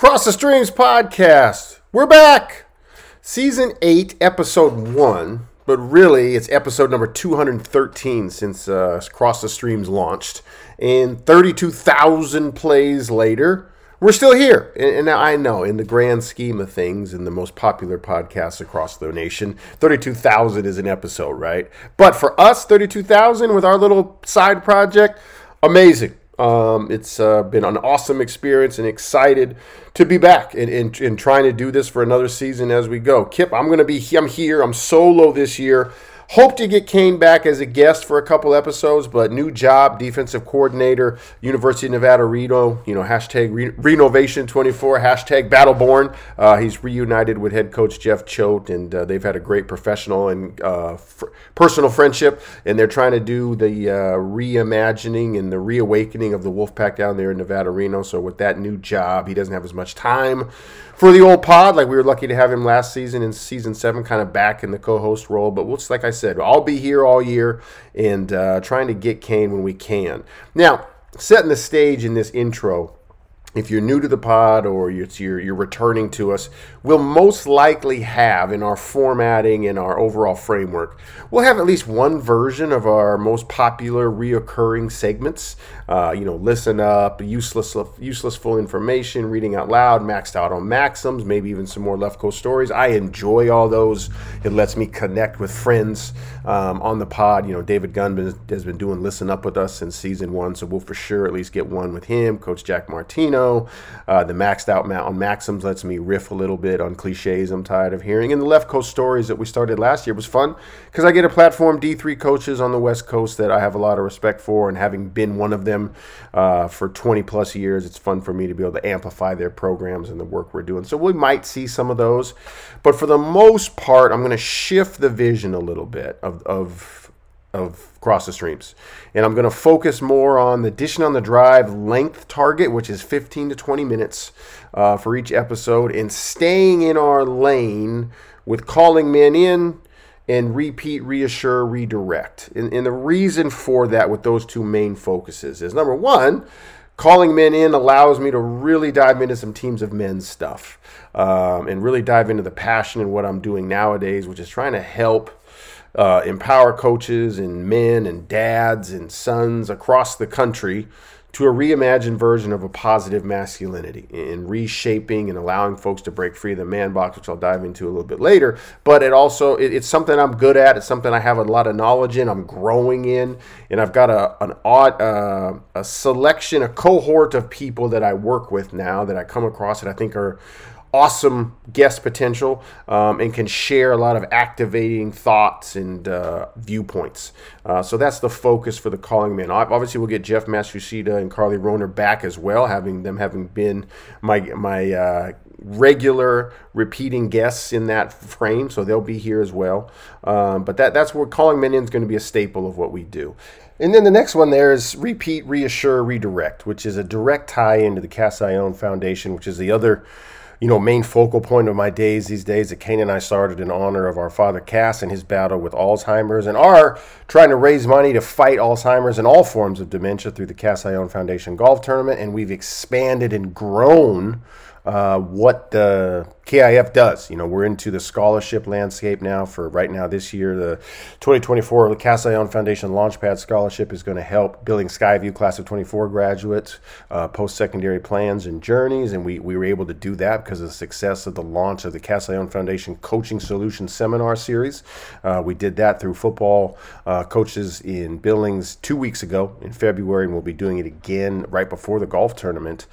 Cross the Streams podcast. We're back. Season 8, episode 1, but really it's episode number 213 since Cross the Streams launched. And 32,000 plays later, we're still here. And I know in the grand scheme of things, in the most popular podcasts across the nation, 32,000 is an episode, right? But for us, 32,000 with our little side project, amazing. It's been an awesome experience and excited to be back and trying to do this for another season as we go. Kip, I'm here. I'm solo this year. Hope to get Kane back as a guest for a couple episodes, but new job, defensive coordinator, University of Nevada, Reno, hashtag Renovation24, hashtag Battleborn. He's reunited with head coach Jeff Choate, and they've had a great professional and personal friendship, and they're trying to do the reimagining and the reawakening of the Wolfpack down there in Nevada, Reno. So with that new job, he doesn't have as much time for the old pod. Like, we were lucky to have him last season in season 7, kind of back in the co-host role, but we'll, like I said, I'll be here all year and trying to get Kane when we can. Now, setting the stage in this intro, if you're new to the pod or you're returning to us, we'll most likely have in our formatting and our overall framework, we'll have at least one version of our most popular reoccurring segments. Listen up, uselessful information, reading out loud, maxed out on maxims, maybe even some more left coast stories. I enjoy all those. It lets me connect with friends on the pod. David Gunn has been doing Listen Up with us since season 1, so we'll for sure at least get one with him. Coach Jack Martino. The maxed out on maxims lets me riff a little bit on cliches I'm tired of hearing. And the left coast stories that we started last year was fun because I get to platform D3 coaches on the West Coast that I have a lot of respect for, and having been one of them for 20 plus years, it's fun for me to be able to amplify their programs and the work we're doing. So we might see some of those, but for the most part, I'm going to shift the vision a little bit of Cross the Streams. And I'm going to focus more on the Dishing on the Drive length target, which is 15 to 20 minutes for each episode, and staying in our lane with calling men in and repeat, reassure, redirect. And the reason for that with those two main focuses is, number one, calling men in allows me to really dive into some Teams of Men stuff and really dive into the passion and what I'm doing nowadays, which is trying to help empower coaches and men and dads and sons across the country to a reimagined version of a positive masculinity, and reshaping and allowing folks to break free of the man box, which I'll dive into a little bit later. But it's something I'm good at. It's something I have a lot of knowledge in. I'm growing in, and I've got a selection, a cohort of people that I work with now that I come across that I think are awesome guest potential and can share a lot of activating thoughts and viewpoints. So that's the focus for the calling men. Obviously, we'll get Jeff Masuchida and Carly Rohner back as well, having been my regular repeating guests in that frame. So they'll be here as well. But that's where calling men in is going to be a staple of what we do. And then the next one there is repeat, reassure, redirect, which is a direct tie into the CassIOwn Foundation, which is the other main focal point of my days these days that Kane and I started in honor of our father Cass and his battle with Alzheimer's, and are trying to raise money to fight Alzheimer's and all forms of dementia through the CassIOwn Foundation golf tournament. And we've expanded and grown what the KIF does. We're into the scholarship landscape now. For right now, this year, the 2024 CassIOwn Foundation Launchpad Scholarship is going to help Billings Skyview class of 24 graduates, post-secondary plans and journeys. And we were able to do that because of the success of the launch of the CassIOwn Foundation Coaching Solutions Seminar Series. We did that through football coaches in Billings 2 weeks ago in February, and we'll be doing it again right before the golf tournament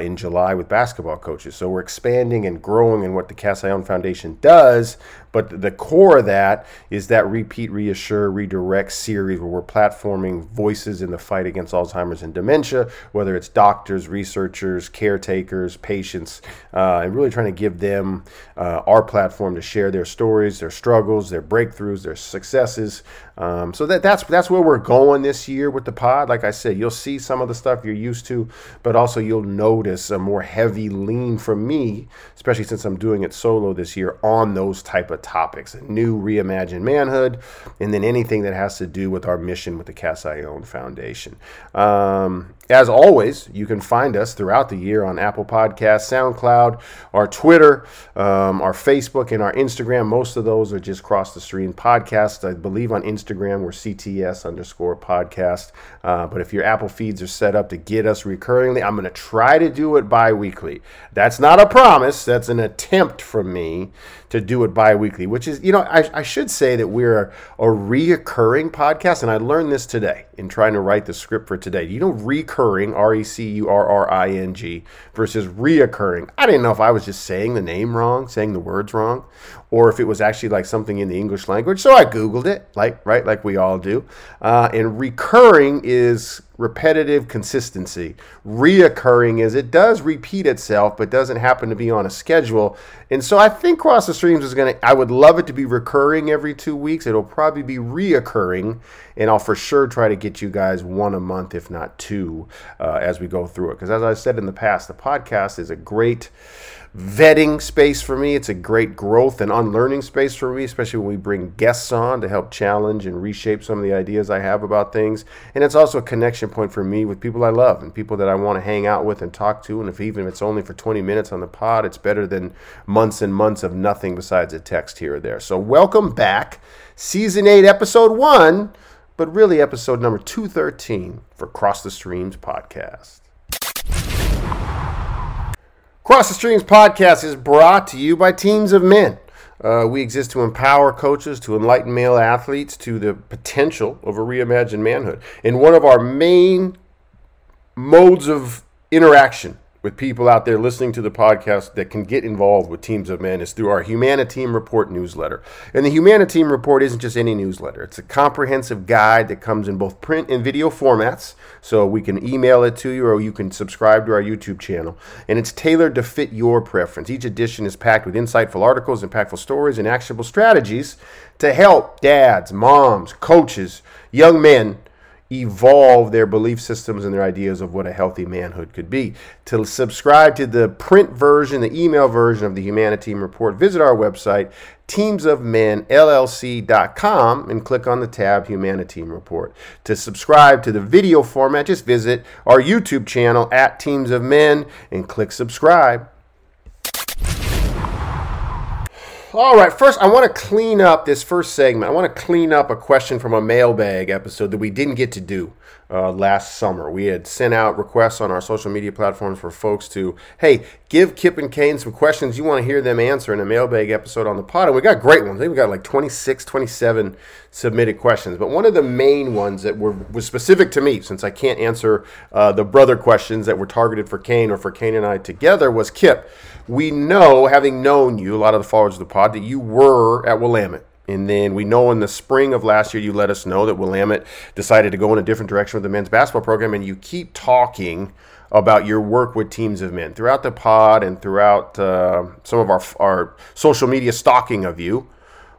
in July with basketball coaches. So we're expanding and growing in what the CassIOwn Foundation does, but the core of that is that repeat, reassure, redirect series where we're platforming voices in the fight against Alzheimer's and dementia, whether it's doctors, researchers, caretakers, patients, and really trying to give them our platform to share their stories, their struggles, their breakthroughs, their successes. So that's where we're going this year with the pod. Like I said, you'll see some of the stuff you're used to, but also you'll notice a more heavy lean glean from me, especially since I'm doing it solo this year, on those type of topics. A new reimagined manhood, and then anything that has to do with our mission with the Cassione Foundation. As always, you can find us throughout the year on Apple Podcasts, SoundCloud, our Twitter, our Facebook, and our Instagram. Most of those are just Cross the Stream Podcasts. I believe on Instagram we're CTS_podcast. But if your Apple feeds are set up to get us recurringly, I'm going to try to do it bi-weekly. That's not a promise. That's an attempt from me to do it bi-weekly, which is, you know, I should say that we're a reoccurring podcast, and I learned this today in trying to write the script for today. You know, recurring, recurring versus reoccurring. I didn't know if I was just saying the name wrong, saying the words wrong, or if it was actually like something in the English language. So I Googled it, like we all do. And recurring is repetitive consistency. Reoccurring is it does repeat itself, but doesn't happen to be on a schedule. And so I think Cross the Streams is going to, I would love it to be recurring every 2 weeks. It'll probably be reoccurring, and I'll for sure try to get you guys one a month, if not two, as we go through it. Because as I've said in the past, the podcast is a great vetting space for me. It's a great growth and unlearning space for me, especially when we bring guests on to help challenge and reshape some of the ideas I have about things. And it's also a connection point for me with people I love and people that I want to hang out with and talk to. And if even if it's only for 20 minutes on the pod, it's better than months and months of nothing besides a text here or there. So welcome back, Season 8, Episode 1, but really Episode number 213 for Cross the Streams Podcast. Cross the Streams Podcast is brought to you by Teams of Men. We exist to empower coaches, to enlighten male athletes, to the potential of a reimagined manhood. And one of our main modes of interaction with people out there listening to the podcast that can get involved with Teams of Men is through our Humana Team Report newsletter. And the Humana Team Report isn't just any newsletter. It's a comprehensive guide that comes in both print and video formats, so we can email it to you or you can subscribe to our YouTube channel. And it's tailored to fit your preference. Each edition is packed with insightful articles, impactful stories, and actionable strategies to help dads, moms, coaches, young men evolve their belief systems and their ideas of what a healthy manhood could be. To subscribe to the print version, the email version of the Humana Team Report, visit our website, teamsofmenllc.com, and click on the tab Humana Team Report. To subscribe to the video format, just visit our YouTube channel at Teams of Men and click subscribe. All right, first, I want to clean up this first segment. I want to clean up a question from a mailbag episode that we didn't get to do last summer. We had sent out requests on our social media platforms for folks to, hey, give Kip and Kane some questions you want to hear them answer in a mailbag episode on the pod. And we got great ones. I think we got like 26, 27 submitted questions. But one of the main ones that was specific to me, since I can't answer the brother questions that were targeted for Kane or for Kane and I together, was, Kip, we know, having known you, a lot of the followers of the pod, that you were at Willamette. And then we know in the spring of last year, you let us know that Willamette decided to go in a different direction with the men's basketball program, and you keep talking about your work with Teams of Men throughout the pod and throughout some of our social media stalking of you.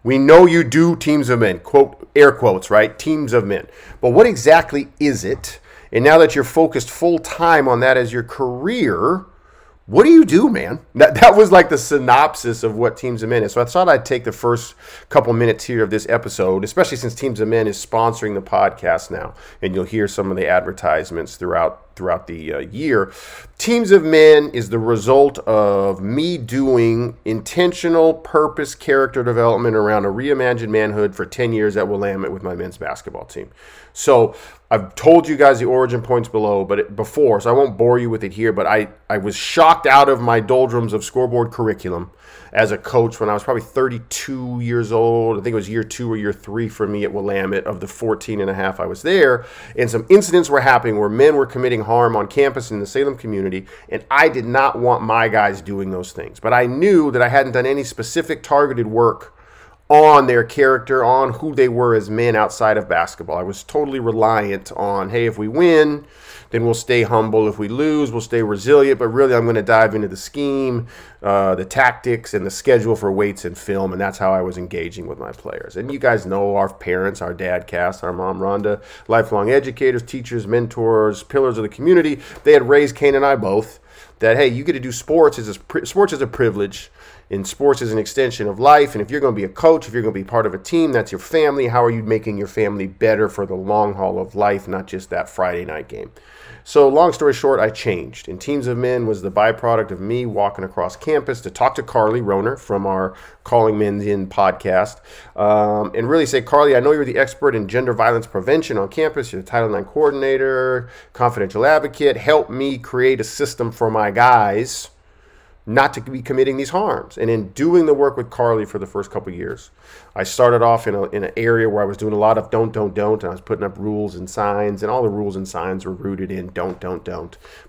We know you do Teams of Men, quote, air quotes, right? Teams of Men. But what exactly is it? And now that you're focused full time on that as your career, what do you do, man? That was like the synopsis of what Teams of Men is. So I thought I'd take the first couple minutes here of this episode, especially since Teams of Men is sponsoring the podcast now, and you'll hear some of the advertisements throughout the year. Teams of Men is the result of me doing intentional purpose character development around a reimagined manhood for 10 years at Willamette with my men's basketball team. So I've told you guys the origin points below, before, so I won't bore you with it here, but I was shocked out of my doldrums of scoreboard curriculum as a coach when I was probably 32 years old. I think it was year 2 or year 3 for me at Willamette of the 14 and a half I was there. And some incidents were happening where men were committing harm on campus in the Salem community, and I did not want my guys doing those things. But I knew that I hadn't done any specific targeted work on their character, on who they were as men outside of basketball. I was totally reliant on, hey, if we win, then we'll stay humble. If we lose, we'll stay resilient. But really, I'm going to dive into the scheme, the tactics, and the schedule for weights and film. And that's how I was engaging with my players. And you guys know our parents, our dad, Cass, our mom, Rhonda, lifelong educators, teachers, mentors, pillars of the community. They had raised Kane and I both that, hey, you get to do sports is a privilege, and sports is an extension of life. And if you're going to be a coach, if you're going to be part of a team, that's your family. How are you making your family better for the long haul of life, not just that Friday night game? So long story short, I changed. And Teams of Men was the byproduct of me walking across campus to talk to Carly Rohner from our Calling Men In podcast, and really say, Carly, I know you're the expert in gender violence prevention on campus. You're the Title IX coordinator, confidential advocate. Help me create a system for my guys not to be committing these harms. And in doing the work with Carly for the first couple of years, I started off in an area where I was doing a lot of don't, and I was putting up rules and signs, and all the rules and signs were rooted in don't.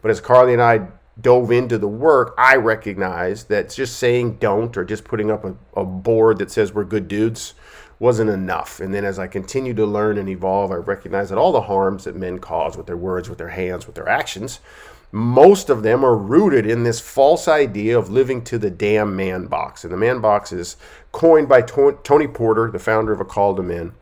But as Carly and I dove into the work, I recognized that just saying don't or just putting up a board that says we're good dudes wasn't enough. And then as I continued to learn and evolve, I recognized that all the harms that men cause with their words, with their hands, with their actions, most of them are rooted in this false idea of living to the damn man box. And the man box is coined by Tony Porter, the founder of A Call to Men.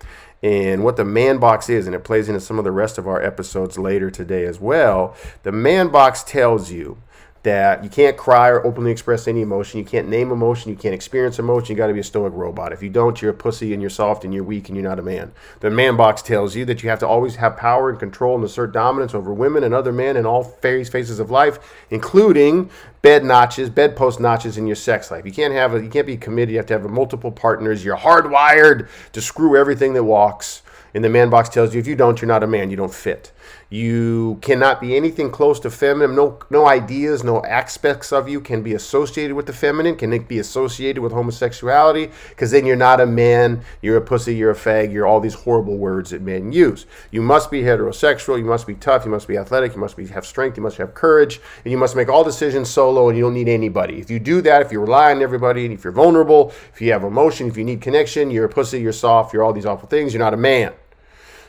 And what the man box is, and it plays into some of the rest of our episodes later today as well, the man box tells you that you can't cry or openly express any emotion. You can't name emotion. You can't experience emotion. You got to be a stoic robot. If you don't, you're a pussy and you're soft and you're weak and you're not a man. The man box tells you that you have to always have power and control and assert dominance over women and other men in all phases of life, including bedpost notches in your sex life. You can't be committed. You have to have multiple partners. You're hardwired to screw everything that walks. And the man box tells you if you don't, you're not a man, you don't fit. You cannot be anything close to feminine. No ideas, no aspects of you can be associated with the feminine, can it be associated with homosexuality, because then you're not a man, you're a pussy, you're a fag, you're all these horrible words that men use. You must be heterosexual, you must be tough, you must be athletic, you must have strength, you must have courage, and you must make all decisions solo and you don't need anybody. If you do that, if you rely on everybody, and if you're vulnerable, if you have emotion, if you need connection, you're a pussy, you're soft, you're all these awful things, you're not a man.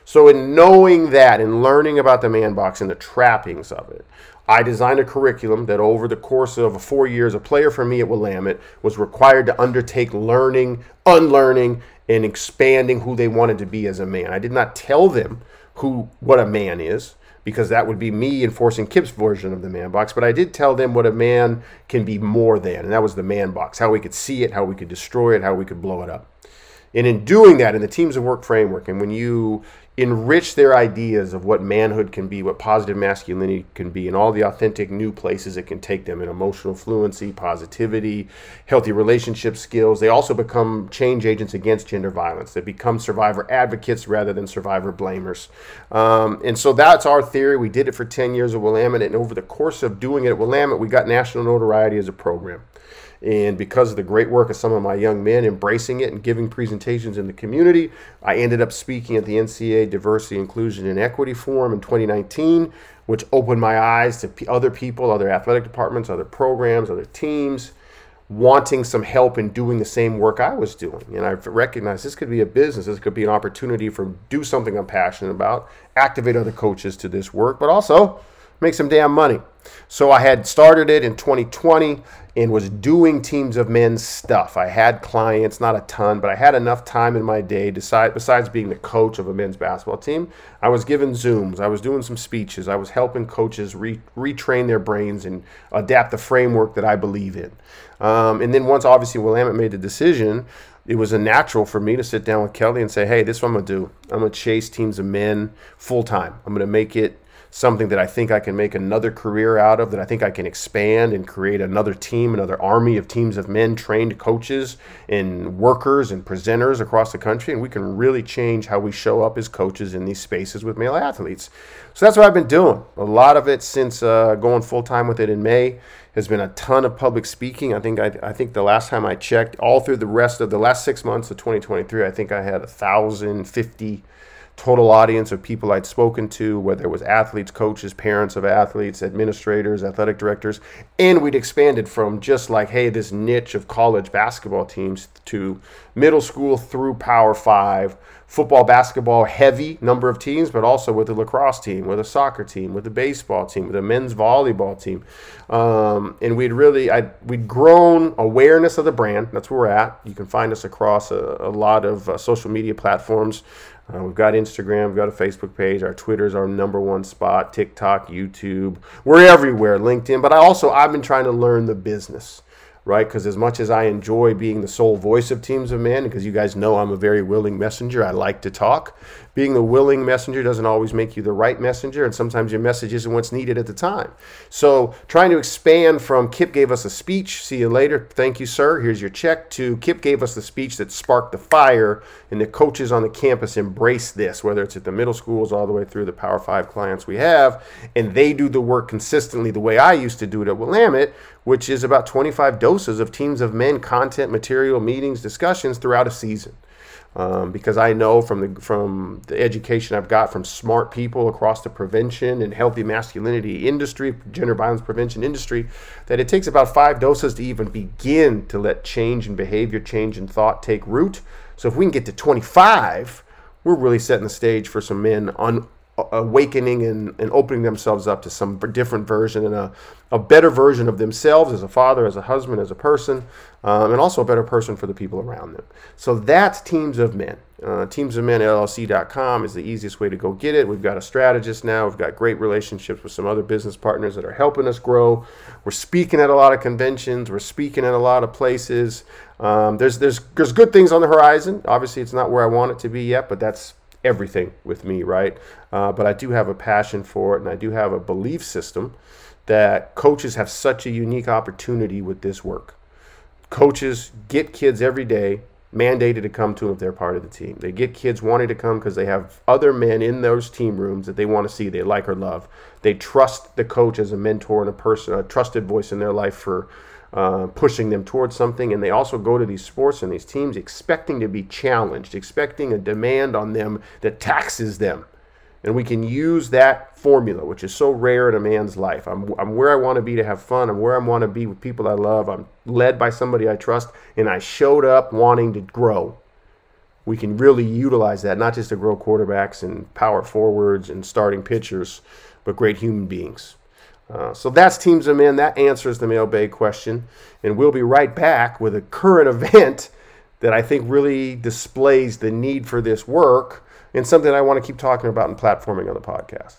So in knowing that and learning about the man box and the trappings of it, I designed a curriculum that over the course of 4 years, a player for me at Willamette was required to undertake learning, unlearning, and expanding who they wanted to be as a man. I did not tell them what a man is, because that would be me enforcing Kip's version of the man box. But I did tell them what a man can be more than, and that was the man box, how we could see it, how we could destroy it, how we could blow it up. And in doing that, in the Teams of Work framework, and when you enrich their ideas of what manhood can be, what positive masculinity can be, and all the authentic new places it can take them in emotional fluency, positivity, healthy relationship skills, they also become change agents against gender violence. They become survivor advocates rather than survivor blamers. And so that's our theory. We did it for 10 years at Willamette, and over the course of doing it at Willamette, we got national notoriety as a program. And because of the great work of some of my young men embracing it and giving presentations in the community, I ended up speaking at the NCAA Diversity, Inclusion, and Equity Forum in 2019, which opened my eyes to other people, other athletic departments, other programs, other teams, wanting some help in doing the same work I was doing. And I recognized this could be a business. This could be an opportunity to do something I'm passionate about, activate other coaches to this work, but also make some damn money. So I had started it in 2020 and was doing Teams of Men stuff. I had clients, not a ton, but I had enough time in my day, besides being the coach of a men's basketball team. I was giving Zooms. I was doing some speeches. I was helping coaches retrain their brains and adapt the framework that I believe in. And then once, obviously, Willamette made the decision, it was a natural for me to sit down with Kelly and say, hey, this is what I'm going to do. I'm going to chase Teams of Men full time. I'm going to make it something that I think I can make another career out of, that I think I can expand and create another team, another army of Teams of Men, trained coaches and workers and presenters across the country, and we can really change how we show up as coaches in these spaces with male athletes. So that's what I've been doing. A lot of it since going full-time with it in May has been a ton of public speaking. I think the last time I checked, all through the rest of the last 6 months of 2023, I think I had 1,050 total audience of people I'd spoken to, whether it was athletes, coaches, parents of athletes, administrators, athletic directors, and we'd expanded from just like, hey, this niche of college basketball teams to middle school through Power 5 football, basketball heavy number of teams, but also with the lacrosse team, with a soccer team, with the baseball team, with a men's volleyball team. And we'd grown awareness of the brand. That's where we're at. You can find us across a lot of social media platforms. We've got Instagram, we've got a Facebook page, our Twitter's our number one spot, TikTok, YouTube. We're everywhere, LinkedIn. But I've been trying to learn the business. Right, because as much as I enjoy being the sole voice of Teams of Men, because you guys know I'm a very willing messenger, I like to talk. Being the willing messenger doesn't always make you the right messenger, and sometimes your message isn't what's needed at the time. So trying to expand from Kip gave us a speech, see you later, thank you, sir, here's your check, to Kip gave us the speech that sparked the fire, and the coaches on the campus embrace this, whether it's at the middle schools all the way through the Power 5 clients we have, and they do the work consistently the way I used to do it at Willamette, which is about 25 doses of Teams of Men content, material, meetings, discussions throughout a season. Because I know from the education I've got from smart people across the prevention and healthy masculinity industry, gender violence prevention industry, that it takes about 5 doses to even begin to let change in behavior, change in thought take root. So if we can get to 25, we're really setting the stage for some men on awakening and opening themselves up to some different version and a better version of themselves as a father, as a husband, as a person, and also a better person for the people around them. So that's Teams of Men. Teamsofmenllc.com is the easiest way to go get it. We've got a strategist now. We've got great relationships with some other business partners that are helping us grow. We're speaking at a lot of conventions. We're speaking at a lot of places. There's good things on the horizon. Obviously, it's not where I want it to be yet, but that's everything with me, right? But I do have a passion for it, and I do have a belief system that coaches have such a unique opportunity with this work. Coaches get kids every day mandated to come to them if they're part of the team. They get kids wanting to come because they have other men in those team rooms that they want to see, they like or love. They trust the coach as a mentor and a person, a trusted voice in their life for pushing them towards something, and they also go to these sports and these teams expecting to be challenged, expecting a demand on them that taxes them. And we can use that formula, which is so rare in a man's life. I'm where I want to be to have fun. I'm where I want to be with people I love. I'm led by somebody I trust, and I showed up wanting to grow. We can really utilize that, not just to grow quarterbacks and power forwards and starting pitchers, but great human beings. So that's Teams of Men. That answers the mailbag question. And we'll be right back with a current event that I think really displays the need for this work and something I want to keep talking about and platforming on the podcast.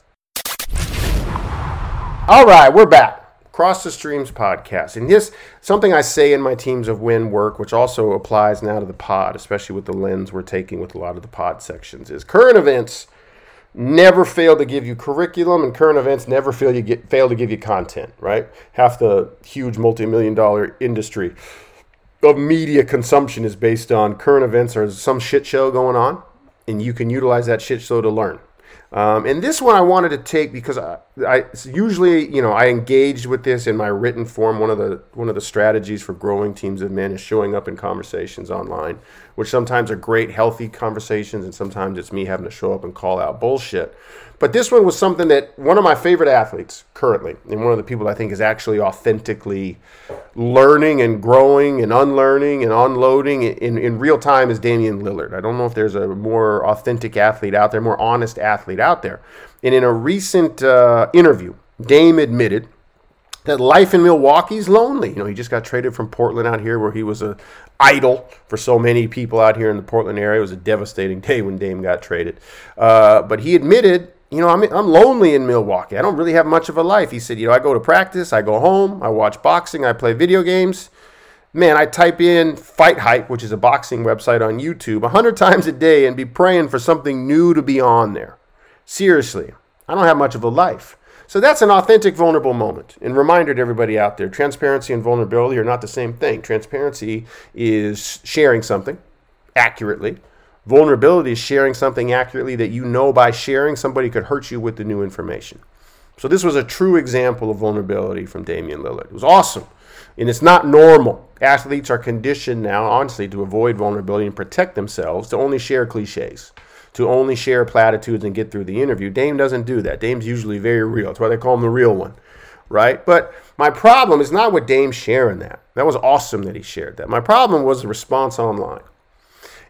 All right, we're back. Cross the Streams podcast. And this, something I say in my Teams of Men work, which also applies now to the pod, especially with the lens we're taking with a lot of the pod sections, is current events never fail to give you curriculum, and current events never fail to give you content, right? Half the huge multi-million-dollar industry of media consumption is based on current events or some shit show going on, and you can utilize that shit show to learn. And this one I wanted to take because I usually, I engaged with this in my written form. One of the strategies for growing Teams of Men is showing up in conversations online, which sometimes are great, healthy conversations, and sometimes it's me having to show up and call out bullshit. But this one was something that one of my favorite athletes currently, and one of the people I think is actually authentically learning and growing and unlearning and unloading in real time, is Damian Lillard. I don't know if there's a more authentic athlete out there, more honest athlete out there. And in a recent interview, Dame admitted that life in Milwaukee's lonely. He just got traded from Portland out here, where he was an idol for so many people out here in the Portland area. It was a devastating day when Dame got traded. But he admitted, I'm lonely in Milwaukee. I don't really have much of a life. He said, I go to practice, I go home, I watch boxing, I play video games. Man, I type in Fight Hype, which is a boxing website on YouTube, 100 times a day and be praying for something new to be on there. Seriously, I don't have much of a life. So that's an authentic, vulnerable moment. And reminder to everybody out there, transparency and vulnerability are not the same thing. Transparency is sharing something accurately. Vulnerability is sharing something accurately that by sharing, somebody could hurt you with the new information. So this was a true example of vulnerability from Damian Lillard. It was awesome. And it's not normal. Athletes are conditioned now, honestly, to avoid vulnerability and protect themselves, to only share cliches, to only share platitudes and get through the interview. Dame doesn't do that. Dame's usually very real. That's why they call him the real one, right? But my problem is not with Dame sharing that. That was awesome that he shared that. My problem was the response online.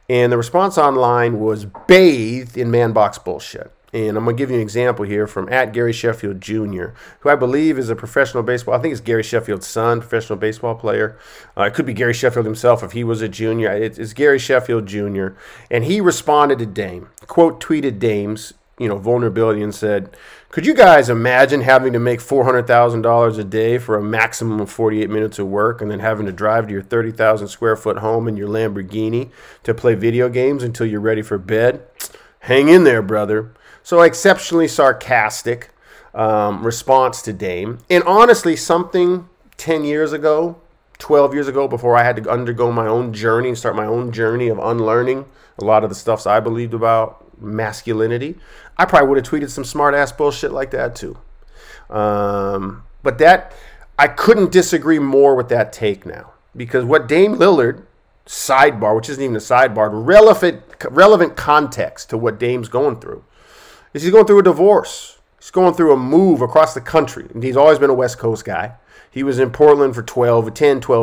And the response online was bathed in man box bullshit. And I'm going to give you an example here from @GarySheffield Jr., who I believe is a professional baseball. I think it's Gary Sheffield's son, professional baseball player. It could be Gary Sheffield himself if he was a junior. It's Gary Sheffield Jr. And he responded to Dame, quote, tweeted Dame's, vulnerability and said, could you guys imagine having to make $400,000 a day for a maximum of 48 minutes of work and then having to drive to your 30,000 square foot home in your Lamborghini to play video games until you're ready for bed? Hang in there, brother. So exceptionally sarcastic response to Dame. And honestly, something 10 years ago, 12 years ago, before I had to undergo my own journey and start my own journey of unlearning a lot of the stuffs I believed about masculinity, I probably would have tweeted some smart-ass bullshit like that too. But that, I couldn't disagree more with that take now. Because what Dame Lillard, sidebar, which isn't even a sidebar, relevant context to what Dame's going through, is he's going through a divorce. He's going through a move across the country. And he's always been a West Coast guy. He was in Portland for 12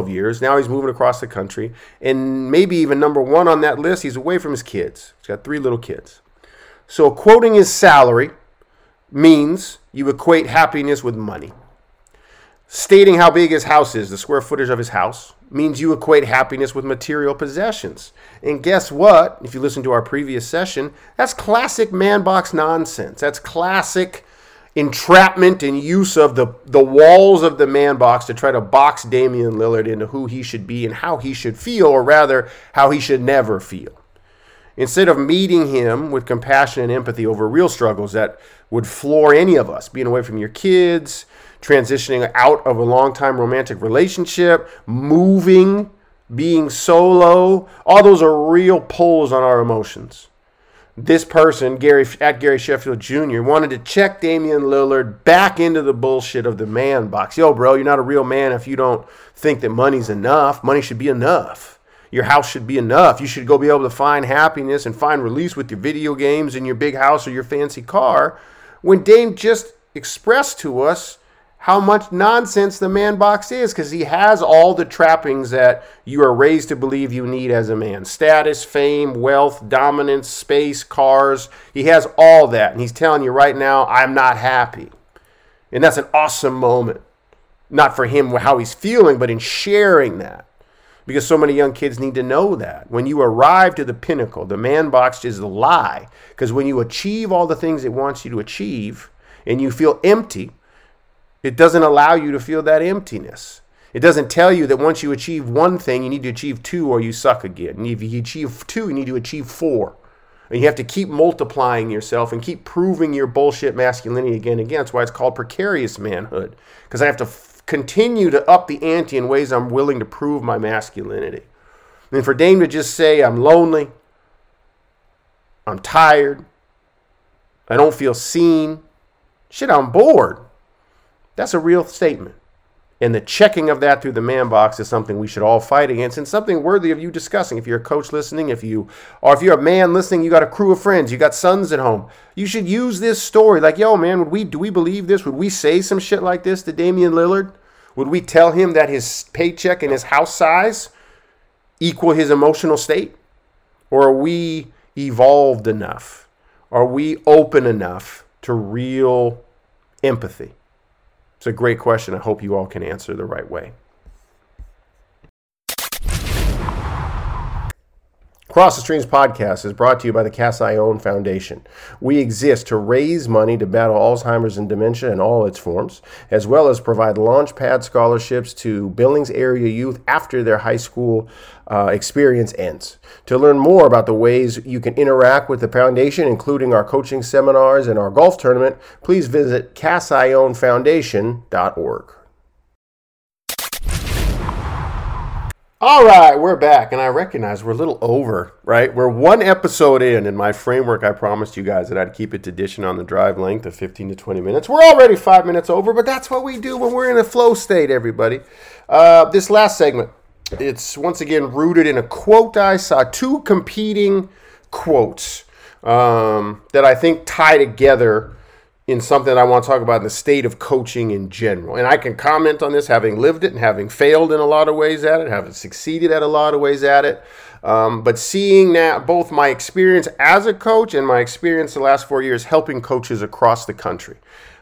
years. Now he's moving across the country. And maybe even number one on that list, he's away from his kids. He's got 3 little kids. So quoting his salary means you equate happiness with money. Stating how big his house is, the square footage of his house, means you equate happiness with material possessions. And guess what? If you listen to our previous session, that's classic man box nonsense. That's classic entrapment and use of the walls of the man box to try to box Damian Lillard into who he should be and how he should feel, or rather, how he should never feel. Instead of meeting him with compassion and empathy over real struggles that would floor any of us, being away from your kids, transitioning out of a long-time romantic relationship, moving, being solo. All those are real pulls on our emotions. This person, @GarySheffield Jr., wanted to check Damian Lillard back into the bullshit of the man box. Yo, bro, you're not a real man if you don't think that money's enough. Money should be enough. Your house should be enough. You should go be able to find happiness and find release with your video games and your big house or your fancy car. When Dame just expressed to us how much nonsense the man box is, because he has all the trappings that you are raised to believe you need as a man. Status, fame, wealth, dominance, space, cars. He has all that. And he's telling you right now, I'm not happy. And that's an awesome moment. Not for him, how he's feeling, but in sharing that. Because so many young kids need to know that. When you arrive to the pinnacle, the man box is a lie. Because when you achieve all the things it wants you to achieve, and you feel empty, it doesn't allow you to feel that emptiness. It doesn't tell you that once you achieve one thing, you need to achieve 2 or you suck again. And if you achieve 2, you need to achieve 4. And you have to keep multiplying yourself and keep proving your bullshit masculinity again and again. That's why it's called precarious manhood. Because I have to continue to up the ante in ways I'm willing to prove my masculinity. And for Dame to just say, I'm lonely, I'm tired, I don't feel seen, shit, I'm bored. That's a real statement. And the checking of that through the man box is something we should all fight against, and something worthy of you discussing. If you're a coach listening, if you're a man listening, you got a crew of friends, you got sons at home, you should use this story. Like, yo, man, do we believe this? Would we say some shit like this to Damian Lillard? Would we tell him that his paycheck and his house size equal his emotional state? Or are we evolved enough? Are we open enough to real empathy? It's a great question. I hope you all can answer the right way. Cross the Streams podcast is brought to you by the CassIOwn Foundation. We exist to raise money to battle Alzheimer's and dementia in all its forms, as well as provide Launchpad scholarships to Billings area youth after their high school experience ends. To learn more about the ways you can interact with the foundation, including our coaching seminars and our golf tournament, please visit CassIOwnFoundation.org. All right, we're back, and I recognize we're a little over, right? We're one episode in, and my framework, I promised you guys that I'd keep it to dishing on the drive length of 15 to 20 minutes. We're already 5 minutes over, but that's what we do when we're in a flow state, everybody. This last segment, it's once again rooted in a quote I saw, 2 competing quotes that I think tie together in something I want to talk about in the state of coaching in general. And I can comment on this having lived it and having failed in a lot of ways at it, having succeeded at a lot of ways at it. But seeing now both my experience as a coach and my experience the last 4 years helping coaches across the country,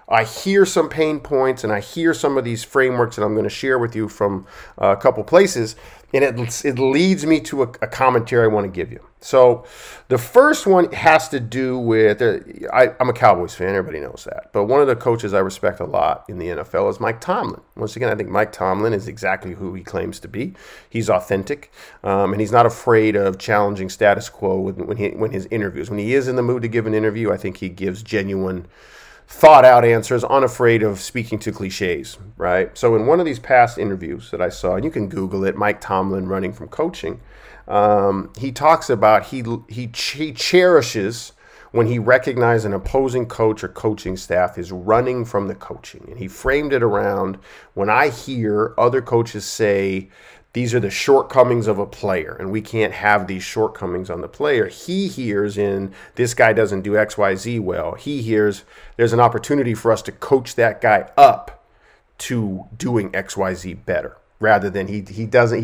I hear some pain points and I hear some of these frameworks that I'm going to share with you from a couple places, and it leads me to a commentary I want to give you. So the first one has to do with, I'm a Cowboys fan, everybody knows that, but one of the coaches I respect a lot in the NFL is Mike Tomlin. Once again, I think Mike Tomlin is exactly who he claims to be. He's authentic, and he's not afraid of challenging status quo when his interviews. When he is in the mood to give an interview, I think he gives genuine, thought-out answers, unafraid of speaking to cliches, right? So in one of these past interviews that I saw, and you can Google it, Mike Tomlin running from coaching, he talks about he cherishes when he recognized an opposing coach or coaching staff is running from the coaching. And he framed it around, when I hear other coaches say, these are the shortcomings of a player, and we can't have these shortcomings on the player. He hears in, this guy doesn't do X, Y, Z well. He hears, there's an opportunity for us to coach that guy up to doing X, Y, Z better, rather than he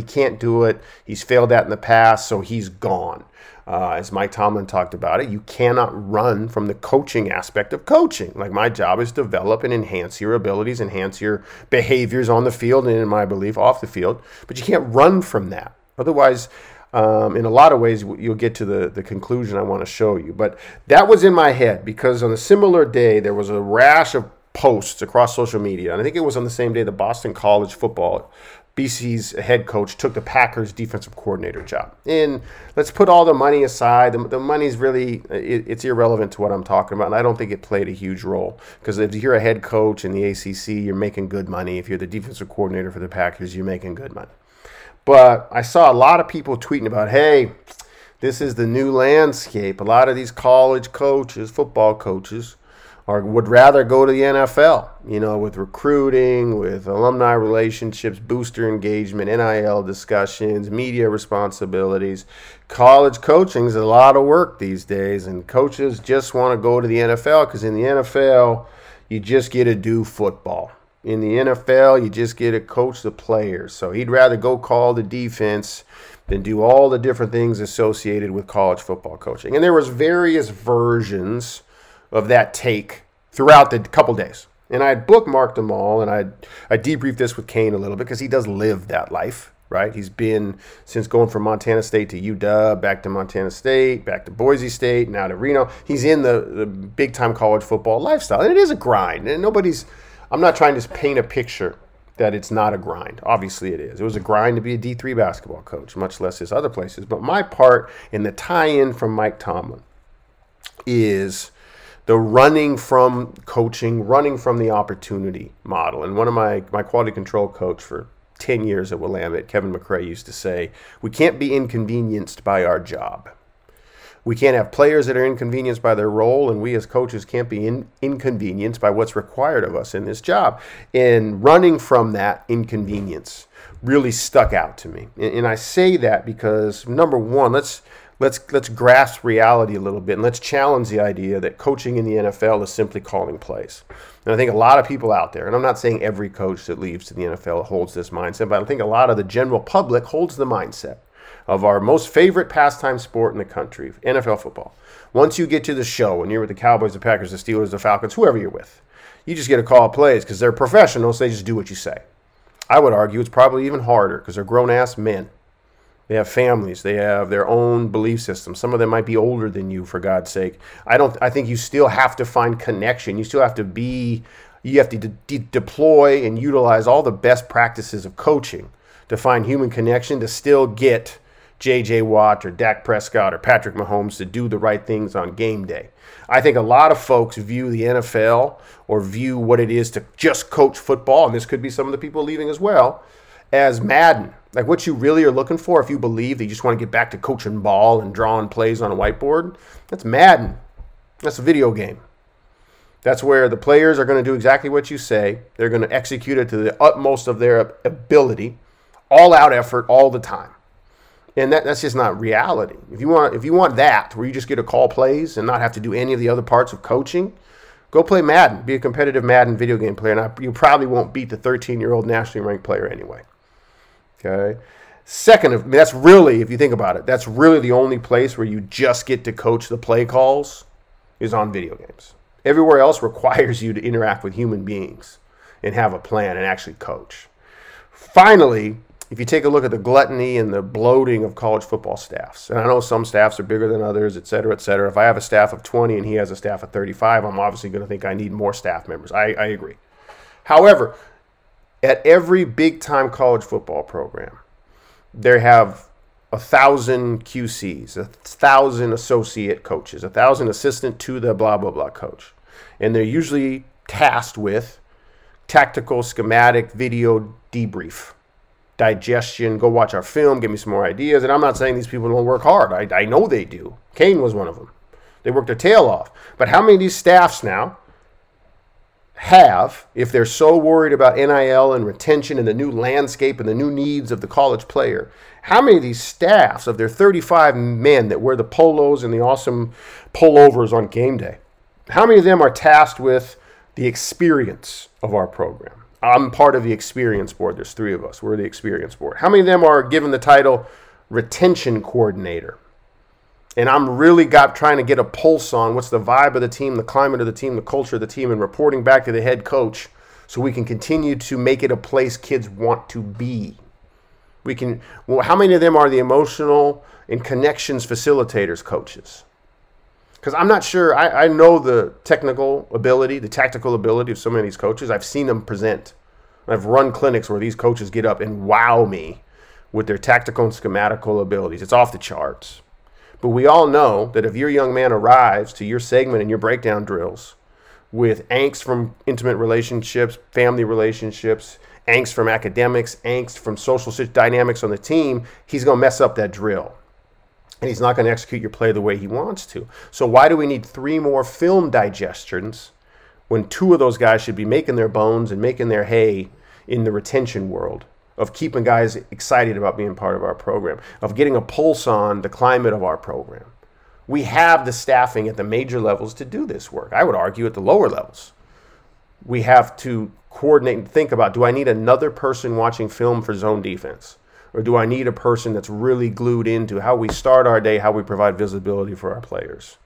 can't do it, he's failed at in the past, so he's gone. As Mike Tomlin talked about it, you cannot run from the coaching aspect of coaching. Like, my job is develop and enhance your abilities, enhance your behaviors on the field, and in my belief, off the field. But you can't run from that. Otherwise, in a lot of ways, you'll get to the conclusion I want to show you. But that was in my head, because on a similar day, there was a rash of posts across social media. And I think it was on the same day the Boston College football BC's head coach took the Packers defensive coordinator job. And let's put all the money aside. The money's really, it's irrelevant to what I'm talking about. And I don't think it played a huge role, because if you're a head coach in the ACC, you're making good money. If you're the defensive coordinator for the Packers, you're making good money. But I saw a lot of people tweeting about, hey, this is the new landscape. A lot of these college coaches, football coaches, or would rather go to the NFL, you know, with recruiting, with alumni relationships, booster engagement, NIL discussions, media responsibilities. College coaching is a lot of work these days, and coaches just want to go to the NFL because in the NFL, you just get to do football. In the NFL, you just get to coach the players. So he'd rather go call the defense than do all the different things associated with college football coaching. And there was various versions of that take throughout the couple days. And I had bookmarked them all, and I debriefed this with Kane a little bit, because he does live that life, right? He's been, since going from Montana State to UW, back to Montana State, back to Boise State, now to Reno. He's in the big-time college football lifestyle. And it is a grind. And I'm not trying to paint a picture that it's not a grind. Obviously it is. It was a grind to be a D3 basketball coach, much less his other places. But my part in the tie-in from Mike Tomlin is the running from coaching, running from the opportunity model. And one of my quality control coach for 10 years at Willamette, Kevin McCray, used to say, we can't be inconvenienced by our job. We can't have players that are inconvenienced by their role, and we as coaches can't be inconvenienced by what's required of us in this job. And running from that inconvenience really stuck out to me. And I say that because, number one, Let's grasp reality a little bit, and let's challenge the idea that coaching in the NFL is simply calling plays. And I think a lot of people out there, and I'm not saying every coach that leaves to the NFL holds this mindset, but I think a lot of the general public holds the mindset of our most favorite pastime sport in the country, NFL football. Once you get to the show and you're with the Cowboys, the Packers, the Steelers, the Falcons, whoever you're with, you just get to call plays because they're professionals. They just do what you say. I would argue it's probably even harder because they're grown-ass men. They have families. They have their own belief system. Some of them might be older than you, for God's sake. I think you still have to find connection. You still have to deploy and utilize all the best practices of coaching to find human connection to still get J.J. Watt or Dak Prescott or Patrick Mahomes to do the right things on game day. I think a lot of folks view the NFL or view what it is to just coach football, and this could be some of the people leaving as well, as Madden. Like, what you really are looking for, if you believe that you just want to get back to coaching ball and drawing plays on a whiteboard, that's Madden. That's a video game. That's where the players are going to do exactly what you say. They're going to execute it to the utmost of their ability, all-out effort all the time. And that's just not reality. If you want that, where you just get to call plays and not have to do any of the other parts of coaching, Go play Madden. Be a competitive Madden video game player. And you probably won't beat the 13-year-old nationally ranked player anyway. Okay. Second, that's really, if you think about it, that's really the only place where you just get to coach the play calls is on video games. Everywhere else requires you to interact with human beings and have a plan and actually coach. Finally, if you take a look at the gluttony and the bloating of college football staffs, and I know some staffs are bigger than others, et cetera, et cetera. If I have a staff of 20 and he has a staff of 35, I'm obviously going to think I need more staff members. I agree. However, at every big-time college football program, they have 1,000 QCs, 1,000 associate coaches, 1,000 assistant to the blah, blah, blah coach. And they're usually tasked with tactical, schematic, video debrief, digestion, go watch our film, give me some more ideas. And I'm not saying these people don't work hard. I know they do. Kane was one of them. They worked their tail off. But how many of these staffs now have, if they're so worried about NIL and retention and the new landscape and the new needs of the college player, how many of these staffs of their 35 men that wear the polos and the awesome pullovers on game day, how many of them are tasked with the experience of our program? I'm part of the experience board. There's three of us. We're the experience board. How many of them are given the title retention coordinator? And I'm really trying to get a pulse on what's the vibe of the team, the climate of the team, the culture of the team, and reporting back to the head coach so we can continue to make it a place kids want to be. How many of them are the emotional and connections facilitators coaches? Because I'm not sure. I know the technical ability, the tactical ability of so many of these coaches. I've seen them present. I've run clinics where these coaches get up and wow me with their tactical and schematical abilities. It's off the charts. But we all know that if your young man arrives to your segment and your breakdown drills with angst from intimate relationships, family relationships, angst from academics, angst from social dynamics on the team, he's going to mess up that drill. And he's not going to execute your play the way he wants to. So why do we need three more film digestions when two of those guys should be making their bones and making their hay in the retention world of keeping guys excited about being part of our program, of getting a pulse on the climate of our program? We have the staffing at the major levels to do this work. I would argue at the lower levels, we have to coordinate and think about, do I need another person watching film for zone defense? Or do I need a person that's really glued into how we start our day, how we provide visibility for our players?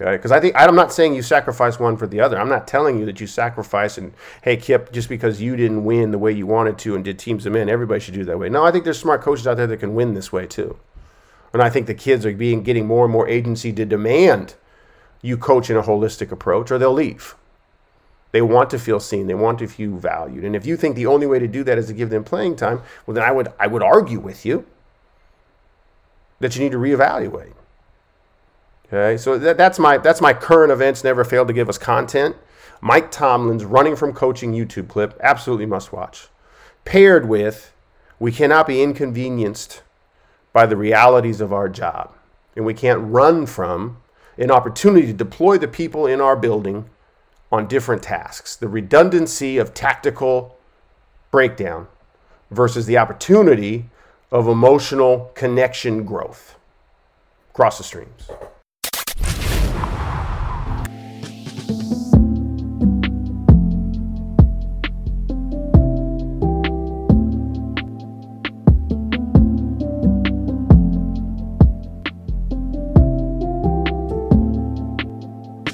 Okay, because I'm not saying you sacrifice one for the other. I'm not telling you that you sacrifice and, hey, Kip, just because you didn't win the way you wanted to and did teams of men, everybody should do that way. No, I think there's smart coaches out there that can win this way too. And I think the kids are getting more and more agency to demand you coach in a holistic approach or they'll leave. They want to feel seen. They want to feel valued. And if you think the only way to do that is to give them playing time, well, then I would argue with you that you need to reevaluate. Okay, so that's my current events never failed to give us content. Mike Tomlin's running from coaching YouTube clip, absolutely must watch. Paired with, we cannot be inconvenienced by the realities of our job. And we can't run from an opportunity to deploy the people in our building on different tasks. The redundancy of tactical breakdown versus the opportunity of emotional connection growth. Cross the streams.